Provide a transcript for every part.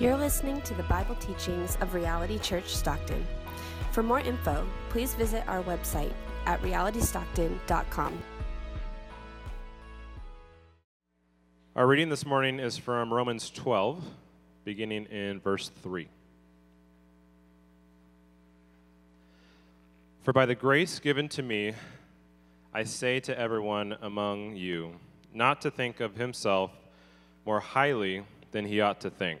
You're listening to the Bible teachings of Reality Church Stockton. For more info, please visit our website at realitystockton.com. Our reading this morning is from Romans 12, beginning in verse 3. For by the grace given to me, I say to everyone among you, not to think of himself more highly than he ought to think,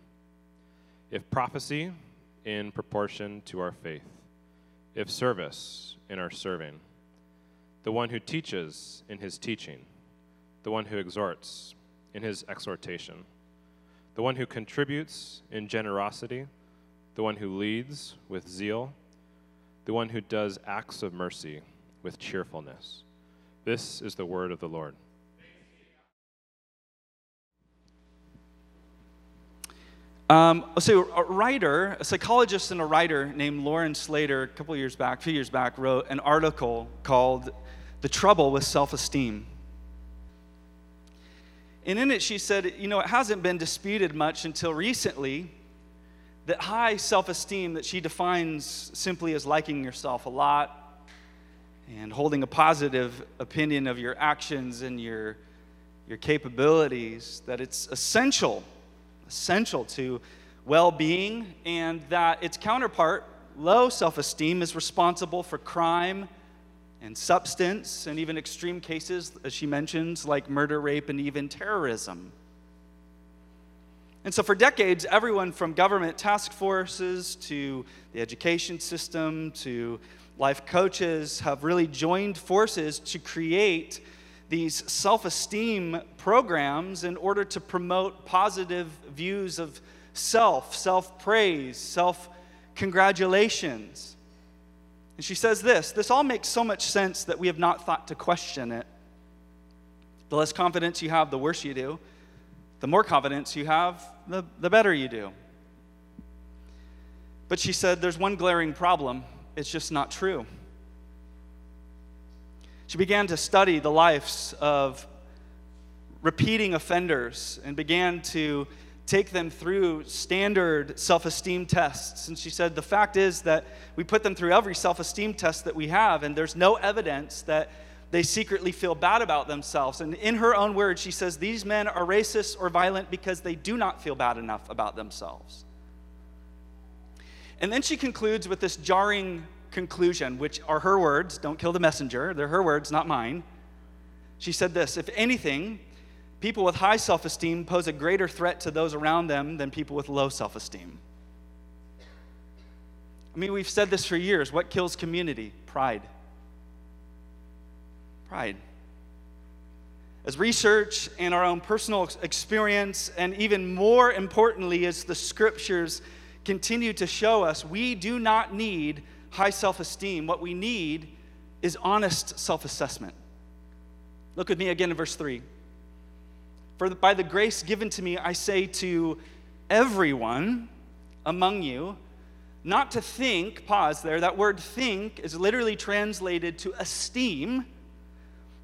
If prophecy, in proportion to our faith. If service, in our serving. The one who teaches, in his teaching. The one who exhorts, in his exhortation. The one who contributes, in generosity. The one who leads, with zeal. The one who does acts of mercy, with cheerfulness. This is the word of the Lord. So a psychologist and a writer named Lauren Slater, a few years back, wrote an article called The Trouble with Self-Esteem. And in it, she said, it hasn't been disputed much until recently that high self-esteem that she defines simply as liking yourself a lot and holding a positive opinion of your actions and your capabilities, that it's essential to well-being, and that its counterpart, low self-esteem, is responsible for crime and substance and even extreme cases, as she mentions, like murder, rape, and even terrorism. And so for decades, everyone from government task forces to the education system to life coaches have really joined forces to create these self-esteem programs in order to promote positive views of self, self-praise, self-congratulations. And she says this all makes so much sense that we have not thought to question it. The less confidence you have, the worse you do. The more confidence you have, the better you do. But she said there's one glaring problem. It's just not true. She began to study the lives of repeating offenders and began to take them through standard self-esteem tests. And she said, the fact is that we put them through every self-esteem test that we have, and there's no evidence that they secretly feel bad about themselves. And in her own words, she says, these men are racist or violent because they do not feel bad enough about themselves. And then she concludes with this jarring conclusion, which are her words, don't kill the messenger, they're her words, not mine. She said this, if anything, people with high self-esteem pose a greater threat to those around them than people with low self-esteem. We've said this for years, what kills community? Pride. As research and our own personal experience, and even more importantly, as the scriptures continue to show us, we do not need high self-esteem. What we need is honest self-assessment. Look with me again in verse 3. For by the grace given to me, I say to everyone among you, not to think, pause there, that word think is literally translated to esteem,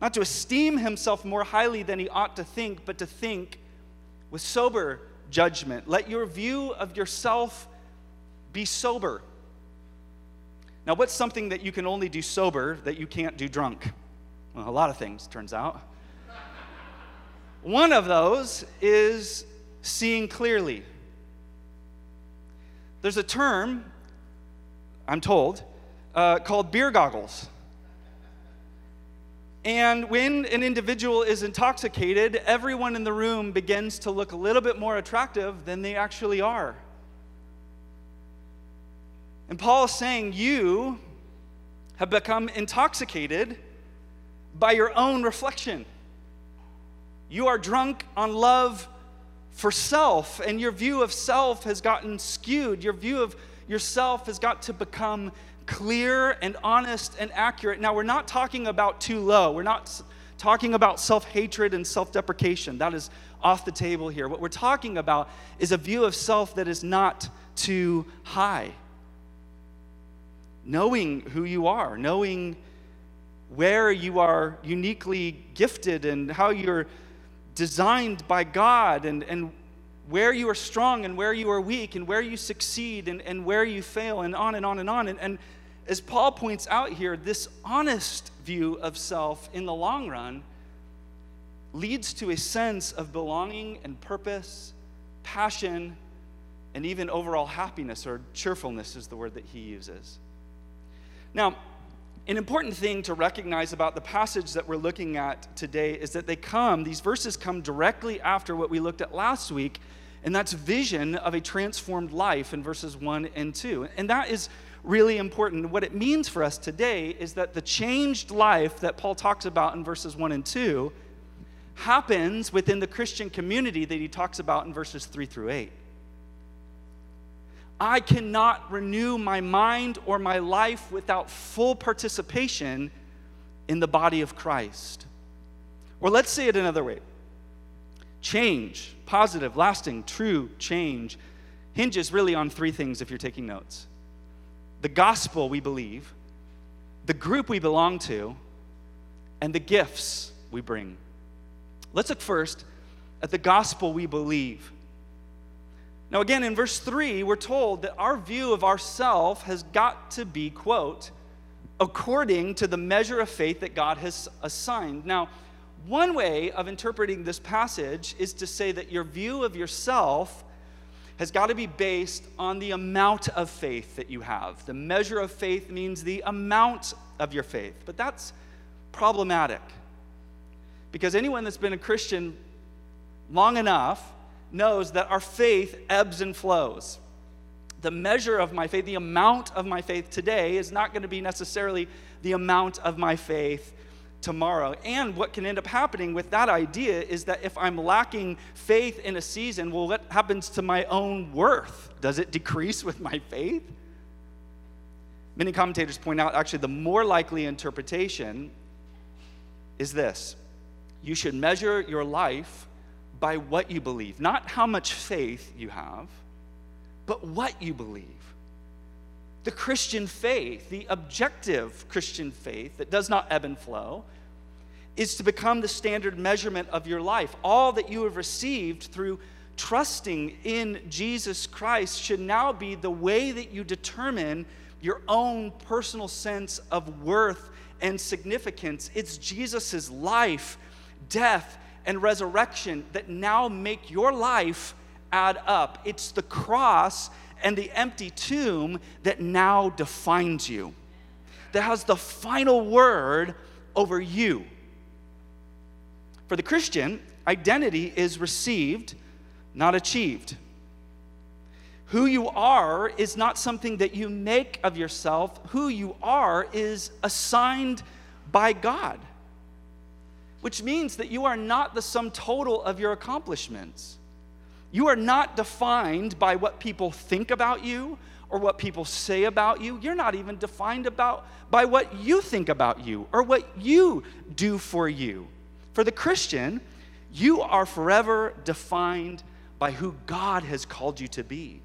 not to esteem himself more highly than he ought to think, but to think with sober judgment. Let your view of yourself be sober. Now, what's something that you can only do sober that you can't do drunk? Well, a lot of things, turns out. One of those is seeing clearly. There's a term, I'm told, called beer goggles. And when an individual is intoxicated, everyone in the room begins to look a little bit more attractive than they actually are. And Paul is saying, you have become intoxicated by your own reflection. You are drunk on love for self, and your view of self has gotten skewed. Your view of yourself has got to become clear and honest and accurate. Now, we're not talking about too low. We're not talking about self-hatred and self-deprecation. That is off the table here. What we're talking about is a view of self that is not too high. Knowing who you are, knowing where you are uniquely gifted and how you're designed by God, and where you are strong and where you are weak, and where you succeed and where you fail, and on and on and on. And as Paul points out here, this honest view of self in the long run leads to a sense of belonging and purpose, passion, and even overall happiness, or cheerfulness is the word that he uses. Now, an important thing to recognize about the passage that we're looking at today is that these verses come directly after what we looked at last week, and that's vision of a transformed life in verses 1 and 2. And that is really important. What it means for us today is that the changed life that Paul talks about in verses 1 and 2 happens within the Christian community that he talks about in verses 3 through 8. I cannot renew my mind or my life without full participation in the body of Christ. Or let's say it another way. Change, positive, lasting, true change, hinges really on three things if you're taking notes. The gospel we believe, the group we belong to, and the gifts we bring. Let's look first at the gospel we believe. Now again, in verse 3, we're told that our view of ourself has got to be, quote, according to the measure of faith that God has assigned. Now, one way of interpreting this passage is to say that your view of yourself has got to be based on the amount of faith that you have. The measure of faith means the amount of your faith. But that's problematic, because anyone that's been a Christian long enough knows that our faith ebbs and flows. The measure of my faith, the amount of my faith today, is not going to be necessarily the amount of my faith tomorrow. And what can end up happening with that idea is that if I'm lacking faith in a season, well, what happens to my own worth? Does it decrease with my faith? Many commentators point out, actually, the more likely interpretation is this. You should measure your life by what you believe, not how much faith you have, but what you believe. The Christian faith, the objective Christian faith that does not ebb and flow, is to become the standard measurement of your life. All that you have received through trusting in Jesus Christ should now be the way that you determine your own personal sense of worth and significance. It's Jesus's life, death, and resurrection that now make your life add up. It's the cross and the empty tomb that now defines you, that has the final word over you. For the Christian, identity is received, not achieved. Who you are is not something that you make of yourself. Who you are is assigned by God, which means that you are not the sum total of your accomplishments. You are not defined by what people think about you or what people say about you. You're not even defined by what you think about you or what you do for you. For the Christian, you are forever defined by who God has called you to be.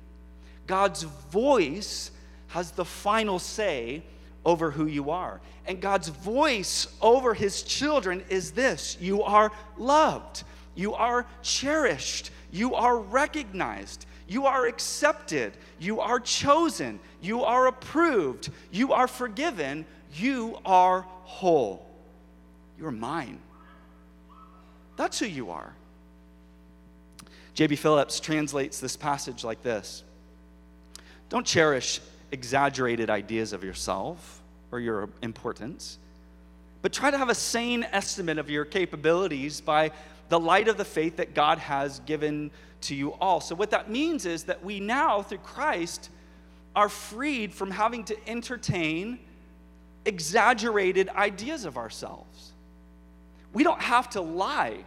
God's voice has the final say over who you are. And God's voice over his children is this: you are loved, you are cherished, you are recognized, you are accepted, you are chosen, you are approved, you are forgiven, you are whole. You're mine. That's who you are. J.B. Phillips translates this passage like this: don't cherish exaggerated ideas of yourself or your importance, but try to have a sane estimate of your capabilities by the light of the faith that God has given to you all. So what that means is that we now, through Christ, are freed from having to entertain exaggerated ideas of ourselves. We don't have to lie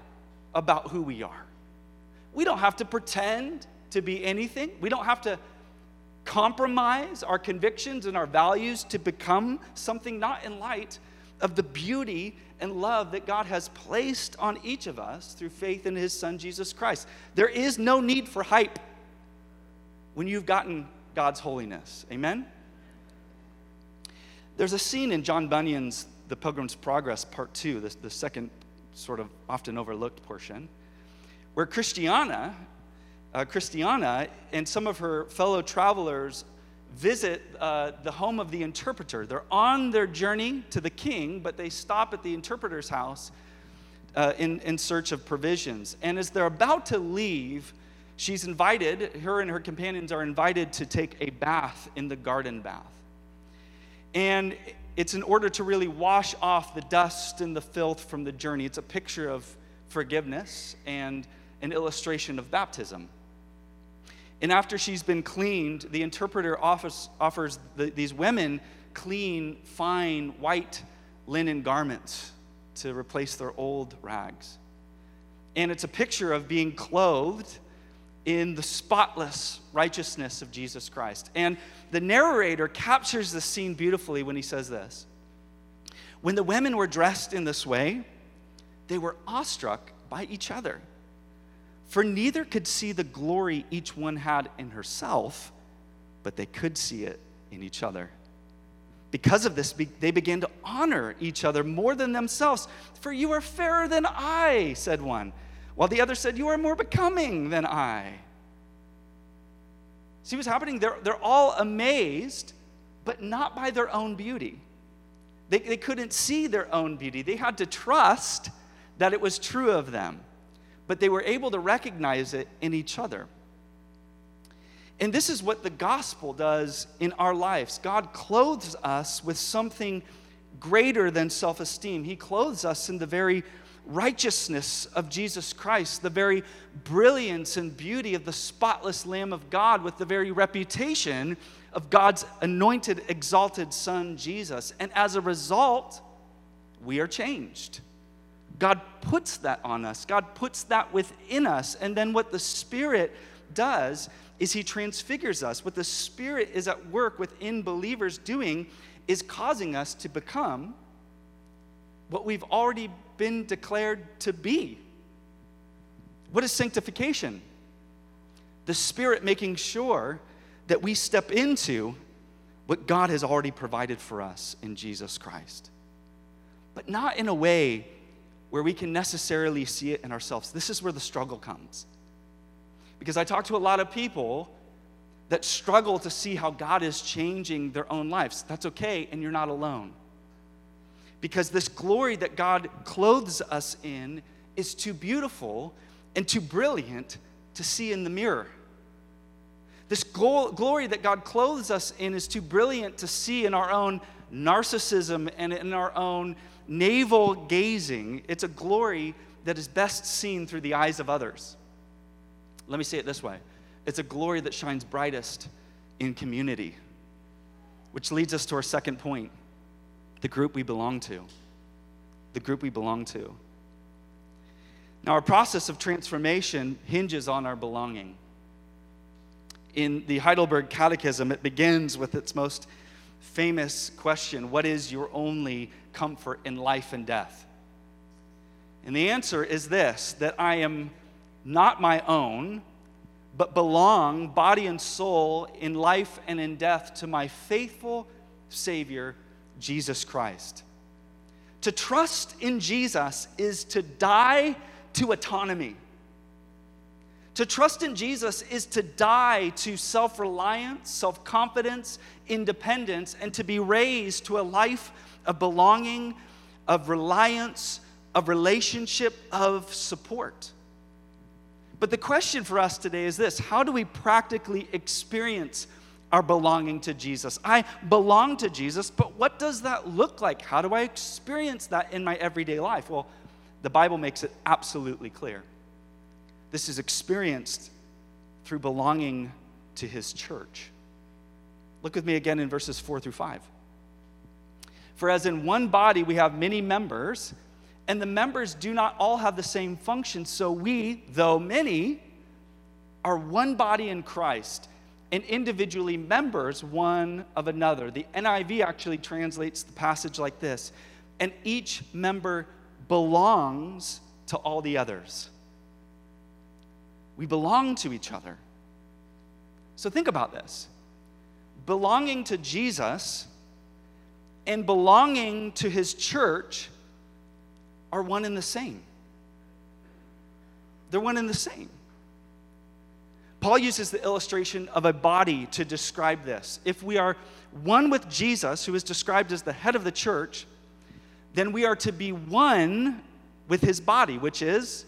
about who we are. We don't have to pretend to be anything. We don't have to compromise our convictions and our values to become something not in light of the beauty and love that God has placed on each of us through faith in his son, Jesus Christ. There is no need for hype when you've gotten God's holiness. Amen? There's a scene in John Bunyan's The Pilgrim's Progress, Part 2, the second sort of often overlooked portion, where Christiana and some of her fellow travelers visit the home of the interpreter. They're on their journey to the king, but they stop at the interpreter's house in search of provisions. And as they're about to leave, she's invited, her and her companions are invited to take a bath in the garden bath. And it's in order to really wash off the dust and the filth from the journey. It's a picture of forgiveness and an illustration of baptism. And after she's been cleaned, the interpreter offers these women clean, fine, white linen garments to replace their old rags. And it's a picture of being clothed in the spotless righteousness of Jesus Christ. And the narrator captures the scene beautifully when he says this. When the women were dressed in this way, they were awestruck by each other, for neither could see the glory each one had in herself, but they could see it in each other. Because of this, they began to honor each other more than themselves. For you are fairer than I, said one, while the other said, you are more becoming than I. See what's happening? They're all amazed, but not by their own beauty. They couldn't see their own beauty. They had to trust that it was true of them, but they were able to recognize it in each other. And this is what the gospel does in our lives. God clothes us with something greater than self-esteem. He clothes us in the very righteousness of Jesus Christ, the very brilliance and beauty of the spotless Lamb of God, with the very reputation of God's anointed, exalted Son, Jesus. And as a result, we are changed. God puts that on us. God puts that within us. And then what the Spirit does is he transfigures us. What the Spirit is at work within believers doing is causing us to become what we've already been declared to be. What is sanctification? The Spirit making sure that we step into what God has already provided for us in Jesus Christ. But not in a way where we can necessarily see it in ourselves. This is where the struggle comes. Because I talk to a lot of people that struggle to see how God is changing their own lives. That's okay, and you're not alone. Because this glory that God clothes us in is too beautiful and too brilliant to see in the mirror. This glory that God clothes us in is too brilliant to see in our own narcissism and in our own navel gazing. It's a glory that is best seen through the eyes of others. Let me say it this way. It's a glory that shines brightest in community, which leads us to our second point, the group we belong to. The group we belong to. Now, our process of transformation hinges on our belonging. In the Heidelberg Catechism, it begins with its most famous question, what is your only comfort in life and death? And the answer is this, that I am not my own, but belong, body and soul, in life and in death to my faithful Savior, Jesus Christ. To trust in Jesus is to die to autonomy. To trust in Jesus is to die to self-reliance, self-confidence, independence, and to be raised to a life of belonging, of reliance, of relationship, of support. But the question for us today is this: how do we practically experience our belonging to Jesus? I belong to Jesus, but what does that look like? How do I experience that in my everyday life? Well, the Bible makes it absolutely clear. This is experienced through belonging to his church. Look with me again in verses 4-5. For as in one body we have many members, and the members do not all have the same function, so we, though many, are one body in Christ and individually members one of another. The NIV actually translates the passage like this: and each member belongs to all the others. We belong to each other. So think about this. Belonging to Jesus and belonging to his church are one and the same. They're one and the same. Paul uses the illustration of a body to describe this. If we are one with Jesus, who is described as the head of the church, then we are to be one with his body, which is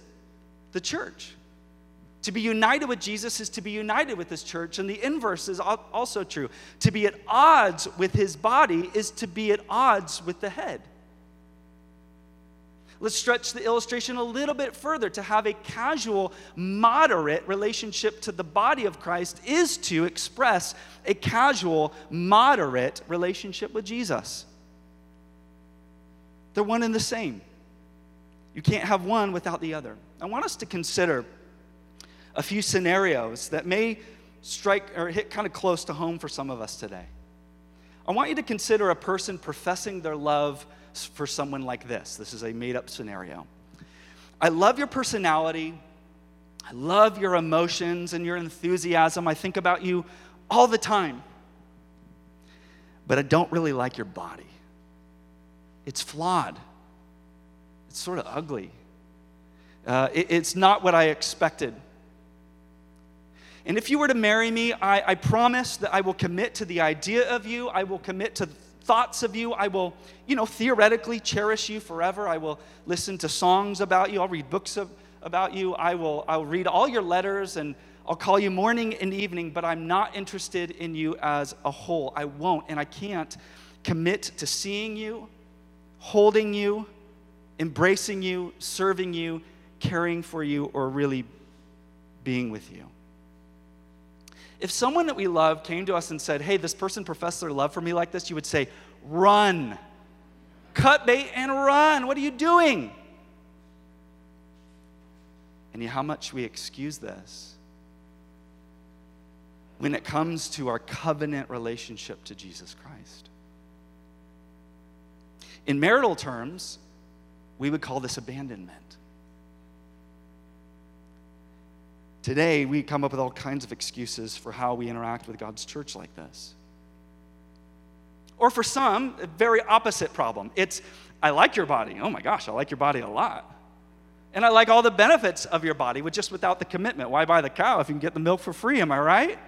the church. To be united with Jesus is to be united with his church, and the inverse is also true. To be at odds with his body is to be at odds with the head. Let's stretch the illustration a little bit further. To have a casual, moderate relationship to the body of Christ is to express a casual, moderate relationship with Jesus. They're one and the same. You can't have one without the other. I want us to consider a few scenarios that may strike or hit kind of close to home for some of us today. I want you to consider a person professing their love for someone like this. This is a made-up scenario. I love your personality. I love your emotions and your enthusiasm. I think about you all the time. But I don't really like your body. It's flawed. It's sort of ugly. It's not what I expected. And if you were to marry me, I promise that I will commit to the idea of you. I will commit to thoughts of you. I will, theoretically cherish you forever. I will listen to songs about you. I'll read books about you. I'll read all your letters, and I'll call you morning and evening, but I'm not interested in you as a whole. I won't, and I can't commit to seeing you, holding you, embracing you, serving you, caring for you, or really being with you. If someone that we love came to us and said, hey, this person professed their love for me like this, you would say, run. Cut bait and run. What are you doing? And how much we excuse this when it comes to our covenant relationship to Jesus Christ. In marital terms, we would call this abandonment. Today, we come up with all kinds of excuses for how we interact with God's church like this. Or for some, a very opposite problem. It's, I like your body. Oh my gosh, I like your body a lot. And I like all the benefits of your body, but just without the commitment. Why buy the cow if you can get the milk for free? Am I right?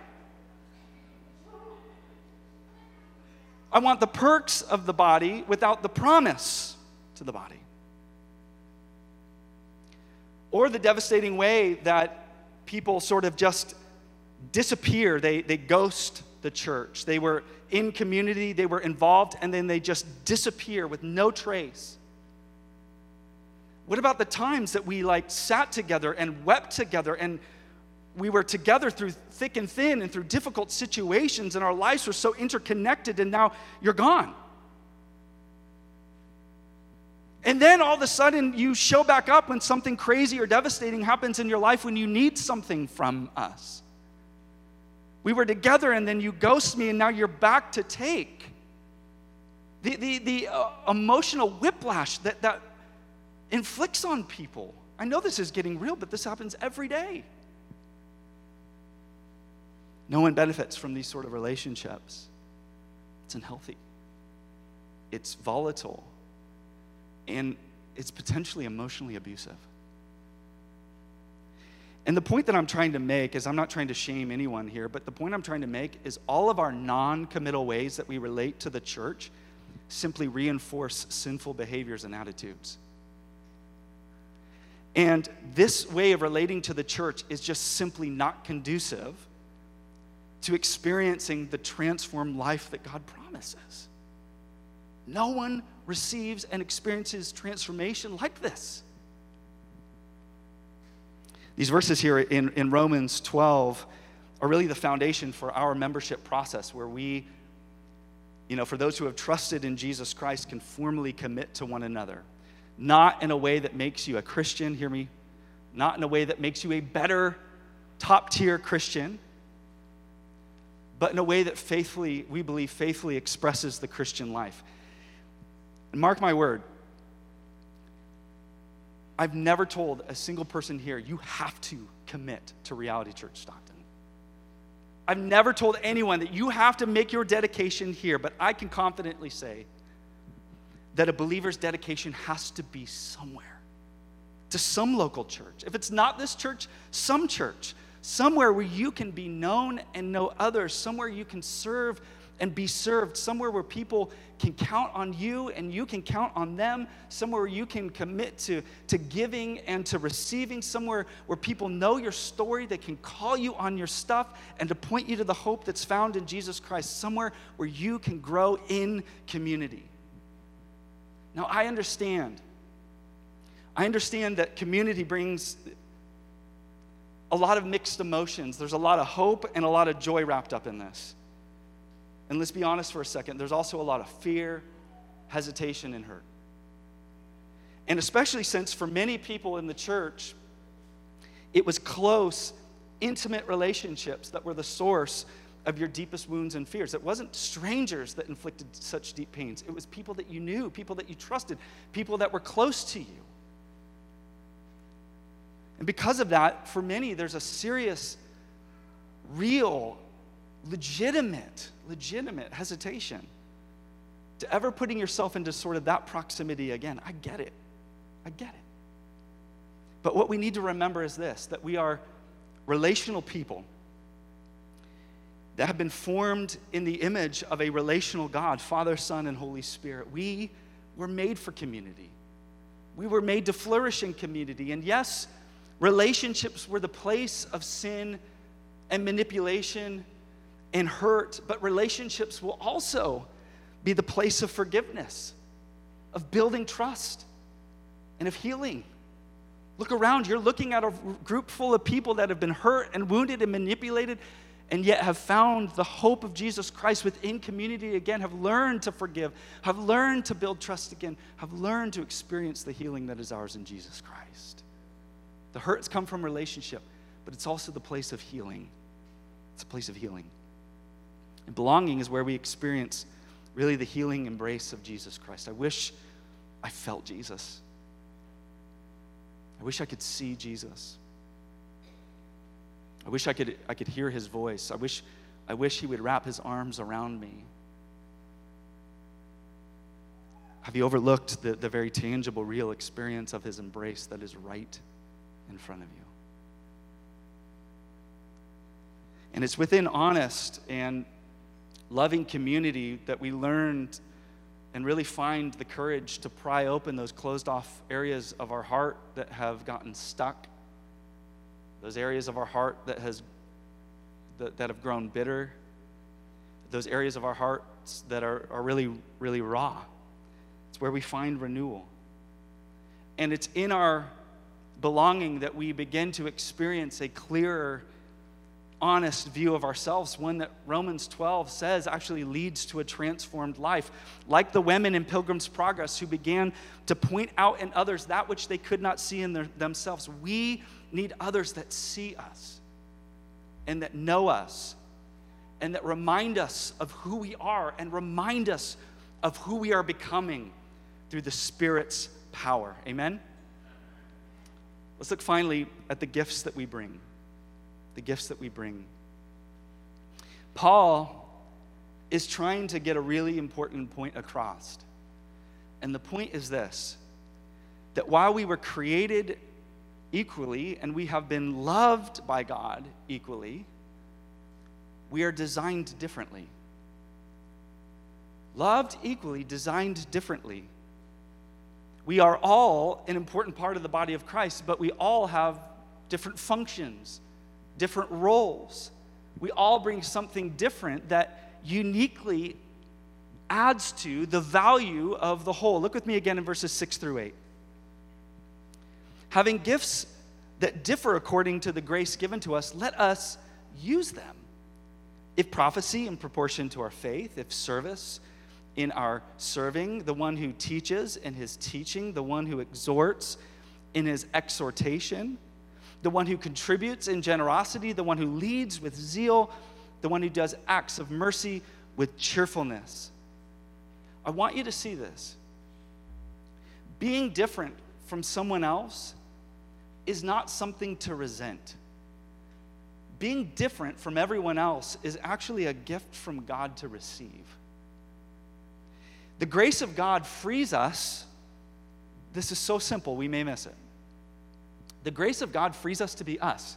I want the perks of the body without the promise to the body. Or the devastating way that people sort of just disappear. They ghost the church. They were in community, they were involved, and then they just disappear with no trace. What about the times that we sat together and wept together, and we were together through thick and thin and through difficult situations, and our lives were so interconnected, and now you're gone? And then all of a sudden, you show back up when something crazy or devastating happens in your life when you need something from us. We were together, and then you ghost me, and now you're back to take. The emotional whiplash that inflicts on people. I know this is getting real, but this happens every day. No one benefits from these sort of relationships. It's unhealthy. It's volatile. And it's potentially emotionally abusive. And the point that I'm trying to make is, I'm not trying to shame anyone here, but the point I'm trying to make is all of our non-committal ways that we relate to the church simply reinforce sinful behaviors and attitudes. And this way of relating to the church is just simply not conducive to experiencing the transformed life that God promises. No one receives and experiences transformation like this. These verses here in Romans 12 are really the foundation for our membership process, where we, for those who have trusted in Jesus Christ, can formally commit to one another. Not in a way that makes you a Christian, hear me, not in a way that makes you a better top-tier Christian, but in a way that faithfully, we believe, faithfully expresses the Christian life. And mark my word, I've never told a single person here, you have to commit to Reality Church Stockton. I've never told anyone that you have to make your dedication here, but I can confidently say that a believer's dedication has to be somewhere, to some local church. If it's not this church, somewhere where you can be known and know others, somewhere you can serve and be served, somewhere where people can count on you and you can count on them, somewhere you can commit to giving and to receiving, somewhere where people know your story, they can call you on your stuff and to point you to the hope that's found in Jesus Christ, somewhere where you can grow in community. Now, I understand that community brings a lot of mixed emotions. There's a lot of hope and a lot of joy wrapped up in this. And let's be honest for a second, there's also a lot of fear, hesitation, and hurt. And especially since for many people in the church, it was close, intimate relationships that were the source of your deepest wounds and fears. It wasn't strangers that inflicted such deep pains. It was people that you knew, people that you trusted, people that were close to you. And because of that, for many, there's a serious, real, legitimate hesitation to ever putting yourself into sort of that proximity again. I get it. But what we need to remember is this, that we are relational people that have been formed in the image of a relational God, Father, Son, and Holy Spirit. We were made for community. We were made to flourish in community. And yes, relationships were the place of sin and manipulation and hurt, but relationships will also be the place of forgiveness, of building trust, and of healing. Look around, you're looking at a group full of people that have been hurt and wounded and manipulated, and yet have found the hope of Jesus Christ within community again, have learned to forgive, have learned to build trust again, have learned to experience the healing that is ours in Jesus Christ. The hurts come from relationship, but it's also the place of healing. It's a place of healing. And belonging is where we experience really the healing embrace of Jesus Christ. I wish I felt Jesus. I wish I could see Jesus. I wish I could hear his voice. I wish he would wrap his arms around me. Have you overlooked the very tangible, real experience of his embrace that is right in front of you? And it's within honest and loving community that we learned and really find the courage to pry open those closed-off areas of our heart that have gotten stuck, those areas of our heart that have grown bitter, those areas of our hearts that are really, really raw. It's where we find renewal. And it's in our belonging that we begin to experience a clearer, honest view of ourselves, one that Romans 12 says actually leads to a transformed life. Like the women in Pilgrim's Progress who began to point out in others that which they could not see in themselves, we need others that see us and that know us and that remind us of who we are and remind us of who we are becoming through the Spirit's power. Amen? Let's look finally at the gifts that we bring. The gifts that we bring. Paul is trying to get a really important point across. And the point is this, that while we were created equally and we have been loved by God equally, we are designed differently. Loved equally, designed differently. We are all an important part of the body of Christ, but we all have different functions, different roles. We all bring something different that uniquely adds to the value of the whole. Look with me again in verses 6-8. Having gifts that differ according to the grace given to us, let us use them. If prophecy in proportion to our faith, if service in our serving, the one who teaches in his teaching, the one who exhorts in his exhortation, the one who contributes in generosity, the one who leads with zeal, the one who does acts of mercy with cheerfulness. I want you to see this. Being different from someone else is not something to resent. Being different from everyone else is actually a gift from God to receive. The grace of God frees us. This is so simple, we may miss it. The grace of God frees us to be us.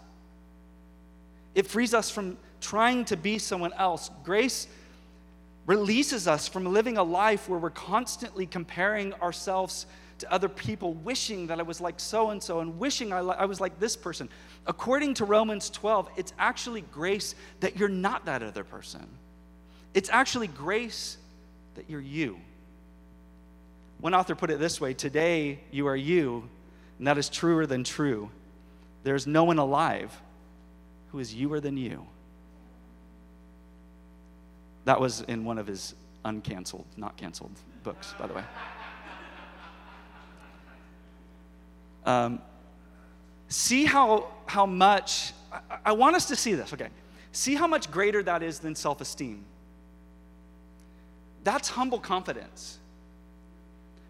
It frees us from trying to be someone else. Grace releases us from living a life where we're constantly comparing ourselves to other people, wishing that I was like so-and-so and wishing I was like this person. According to Romans 12, it's actually grace that you're not that other person. It's actually grace that you're you. One author put it this way: today you are you, and that is truer than true. There's no one alive who is youer than you. That was in one of his uncanceled, not canceled books, by the way. See how much, I want us to see this, okay. See how much greater that is than self-esteem. That's humble confidence.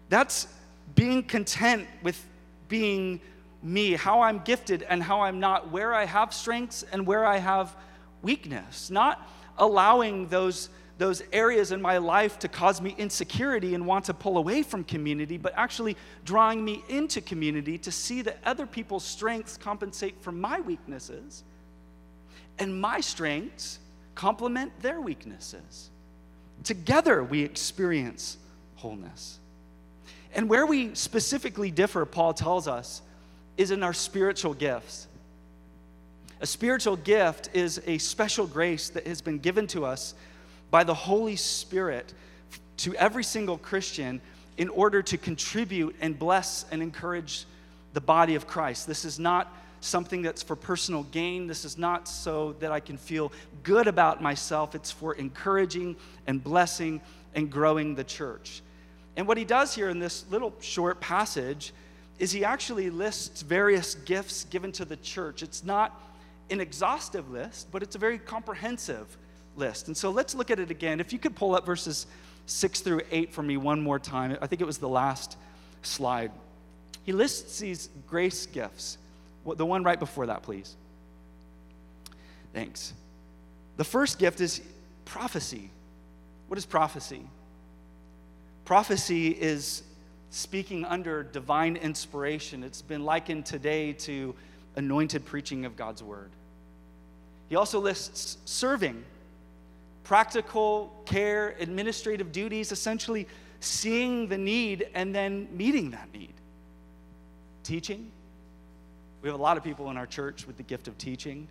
That's being content with being me, how I'm gifted and how I'm not, where I have strengths and where I have weakness. Not allowing those areas in my life to cause me insecurity and want to pull away from community, but actually drawing me into community to see that other people's strengths compensate for my weaknesses, and my strengths complement their weaknesses. Together we experience wholeness. And where we specifically differ, Paul tells us, is in our spiritual gifts. A spiritual gift is a special grace that has been given to us by the Holy Spirit to every single Christian in order to contribute and bless and encourage the body of Christ. This is not something that's for personal gain. This is not so that I can feel good about myself. It's for encouraging and blessing and growing the church. And what he does here in this little short passage is he actually lists various gifts given to the church. It's not an exhaustive list, but it's a very comprehensive list. And so let's look at it again. If you could pull up verses 6-8 for me one more time. I think it was the last slide. He lists these grace gifts. The one right before that, please. Thanks. The first gift is prophecy. What is prophecy? Prophecy is speaking under divine inspiration. It's been likened today to anointed preaching of God's word. He also lists serving, practical care, administrative duties, essentially seeing the need and then meeting that need. Teaching. We have a lot of people in our church with the gift of teaching.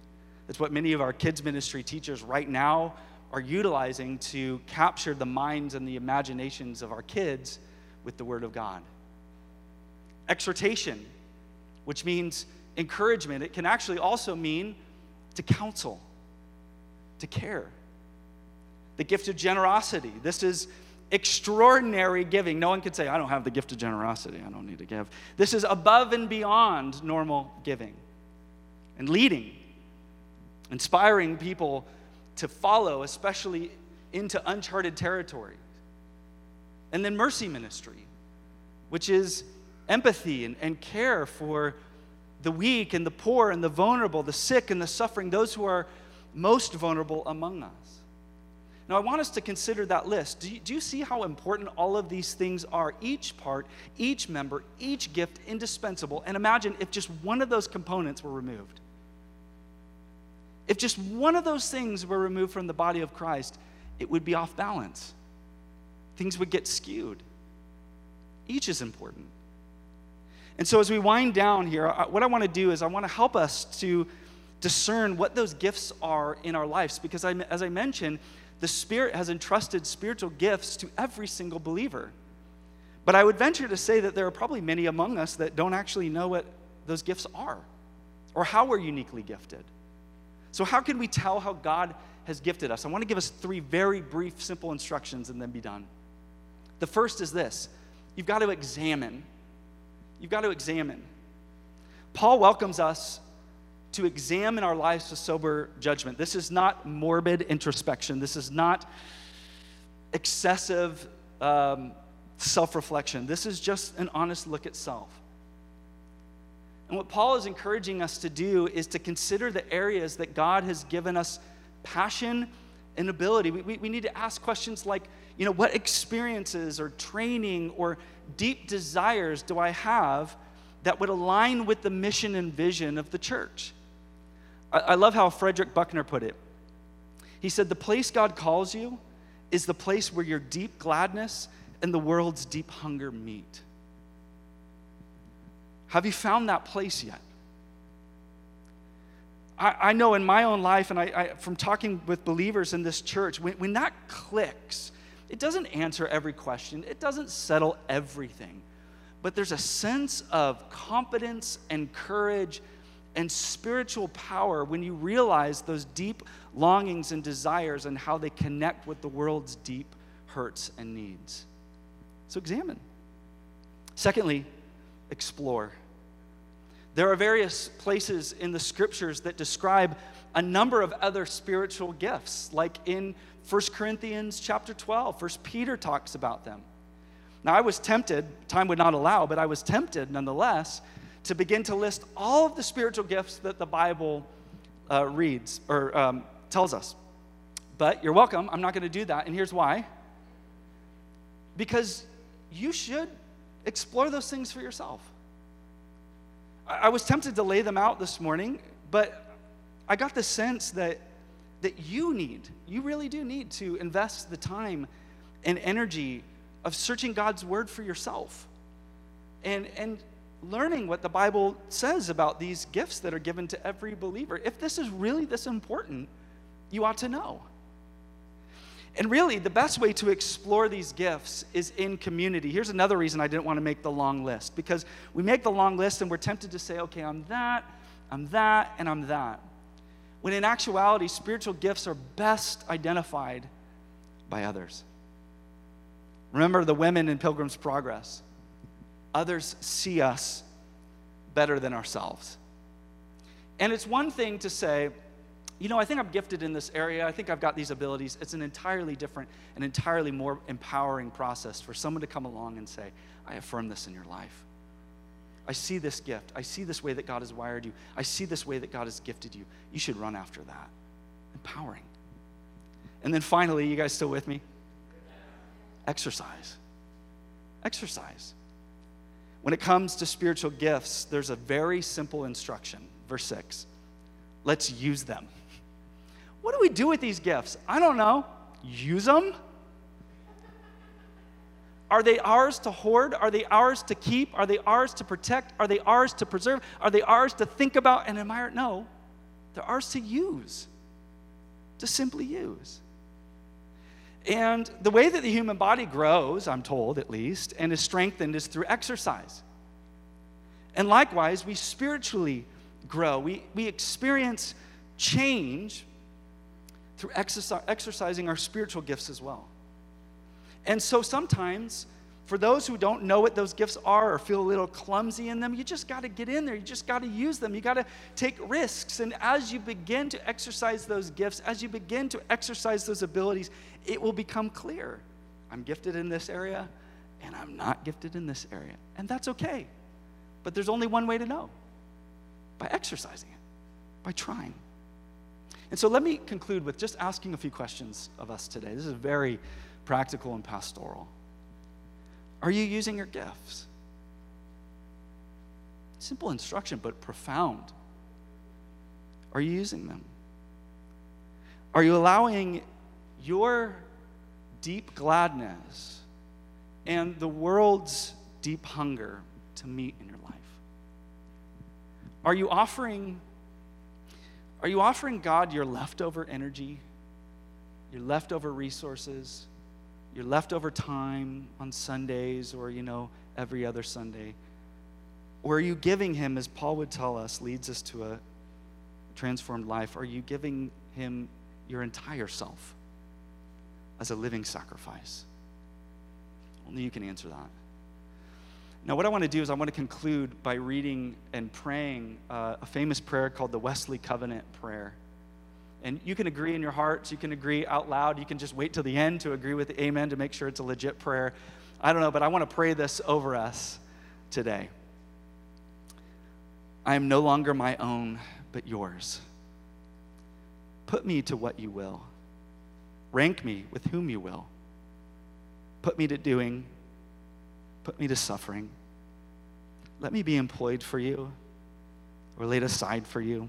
That's what many of our kids' ministry teachers right now are utilizing to capture the minds and the imaginations of our kids with the Word of God. Exhortation, which means encouragement. It can actually also mean to counsel, to care. The gift of generosity. This is extraordinary giving. No one can say, I don't have the gift of generosity. I don't need to give. This is above and beyond normal giving. And leading, inspiring people to follow, especially into uncharted territory. And then mercy ministry, which is empathy and care for the weak and the poor and the vulnerable, the sick and the suffering, those who are most vulnerable among us. Now, I want us to consider that list. Do you see how important all of these things are? Each part, each member, each gift, indispensable. And imagine if just one of those components were removed. If just one of those things were removed from the body of Christ, it would be off balance. Things would get skewed. Each is important. And so as we wind down here, what I want to do is I want to help us to discern what those gifts are in our lives. Because as I mentioned, the Spirit has entrusted spiritual gifts to every single believer. But I would venture to say that there are probably many among us that don't actually know what those gifts are or how we're uniquely gifted. So how can we tell how God has gifted us? I want to give us three very brief, simple instructions and then be done. The first is this. You've got to examine. You've got to examine. Paul welcomes us to examine our lives with sober judgment. This is not morbid introspection. This is not excessive self-reflection. This is just an honest look at self. And what Paul is encouraging us to do is to consider the areas that God has given us passion and ability. We need to ask questions like, you know, what experiences or training or deep desires do I have that would align with the mission and vision of the church? I love how Frederick Buckner put it. He said, the place God calls you is the place where your deep gladness and the world's deep hunger meet. Have you found that place yet? I know in my own life, and I from talking with believers in this church, when that clicks, it doesn't answer every question. It doesn't settle everything. But there's a sense of confidence and courage and spiritual power when you realize those deep longings and desires and how they connect with the world's deep hurts and needs. So examine. Secondly, explore. There are various places in the scriptures that describe a number of other spiritual gifts, like in 1 Corinthians chapter 12, 1 Peter talks about them. Now, I was tempted, time would not allow, but I was tempted nonetheless to begin to list all of the spiritual gifts that the Bible reads or tells us. But you're welcome, I'm not going to do that, and here's why. Because you should explore those things for yourself. I was tempted to lay them out this morning, but I got the sense that you really do need to invest the time and energy of searching God's word for yourself and learning what the Bible says about these gifts that are given to every believer. If this is really this important, you ought to know. And really, the best way to explore these gifts is in community. Here's another reason I didn't want to make the long list, because we make the long list and we're tempted to say, okay, I'm that, and I'm that. When in actuality, spiritual gifts are best identified by others. Remember the women in Pilgrim's Progress. Others see us better than ourselves. And it's one thing to say, you know, I think I'm gifted in this area. I think I've got these abilities. It's an entirely different and entirely more empowering process for someone to come along and say, I affirm this in your life. I see this gift. I see this way that God has wired you. I see this way that God has gifted you. You should run after that. Empowering. And then finally, you guys still with me? Exercise. When it comes to spiritual gifts, there's a very simple instruction. Verse 6, let's use them. What do we do with these gifts? I don't know. Use them? Are they ours to hoard? Are they ours to keep? Are they ours to protect? Are they ours to preserve? Are they ours to think about and admire? No, they're ours to use, to simply use. And the way that the human body grows, I'm told at least, and is strengthened is through exercise. And likewise, we spiritually grow. We experience change through exercising our spiritual gifts as well. And so sometimes, for those who don't know what those gifts are or feel a little clumsy in them, you just got to get in there. You just got to use them. You got to take risks. And as you begin to exercise those gifts, as you begin to exercise those abilities, it will become clear. I'm gifted in this area, and I'm not gifted in this area. And that's okay. But there's only one way to know, by exercising it, by trying. And so let me conclude with just asking a few questions of us today. This is very practical and pastoral. Are you using your gifts? Simple instruction, but profound. Are you using them? Are you allowing your deep gladness and the world's deep hunger to meet in your life? Are you offering God your leftover energy, your leftover resources, your leftover time on Sundays or, you know, every other Sunday? Or are you giving him, as Paul would tell us, leads us to a transformed life, are you giving him your entire self as a living sacrifice? Only you can answer that. Now, what I want to do is I want to conclude by reading and praying a famous prayer called the Wesley Covenant Prayer. And you can agree in your hearts, you can agree out loud, you can just wait till the end to agree with the amen to make sure it's a legit prayer. I don't know, but I want to pray this over us today. I am no longer my own, but yours. Put me to what you will. Rank me with whom you will. Put me to doing. Put me to suffering. Let me be employed for you or laid aside for you,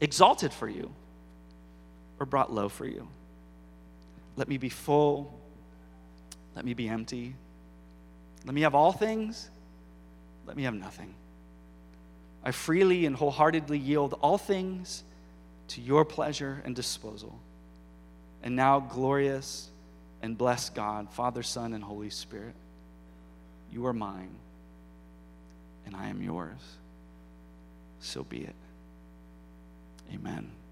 exalted for you or brought low for you. Let me be full. Let me be empty. Let me have all things. Let me have nothing. I freely and wholeheartedly yield all things to your pleasure and disposal. And now, glorious and blessed God, Father, Son, and Holy Spirit, you are mine, and I am yours. So be it. Amen.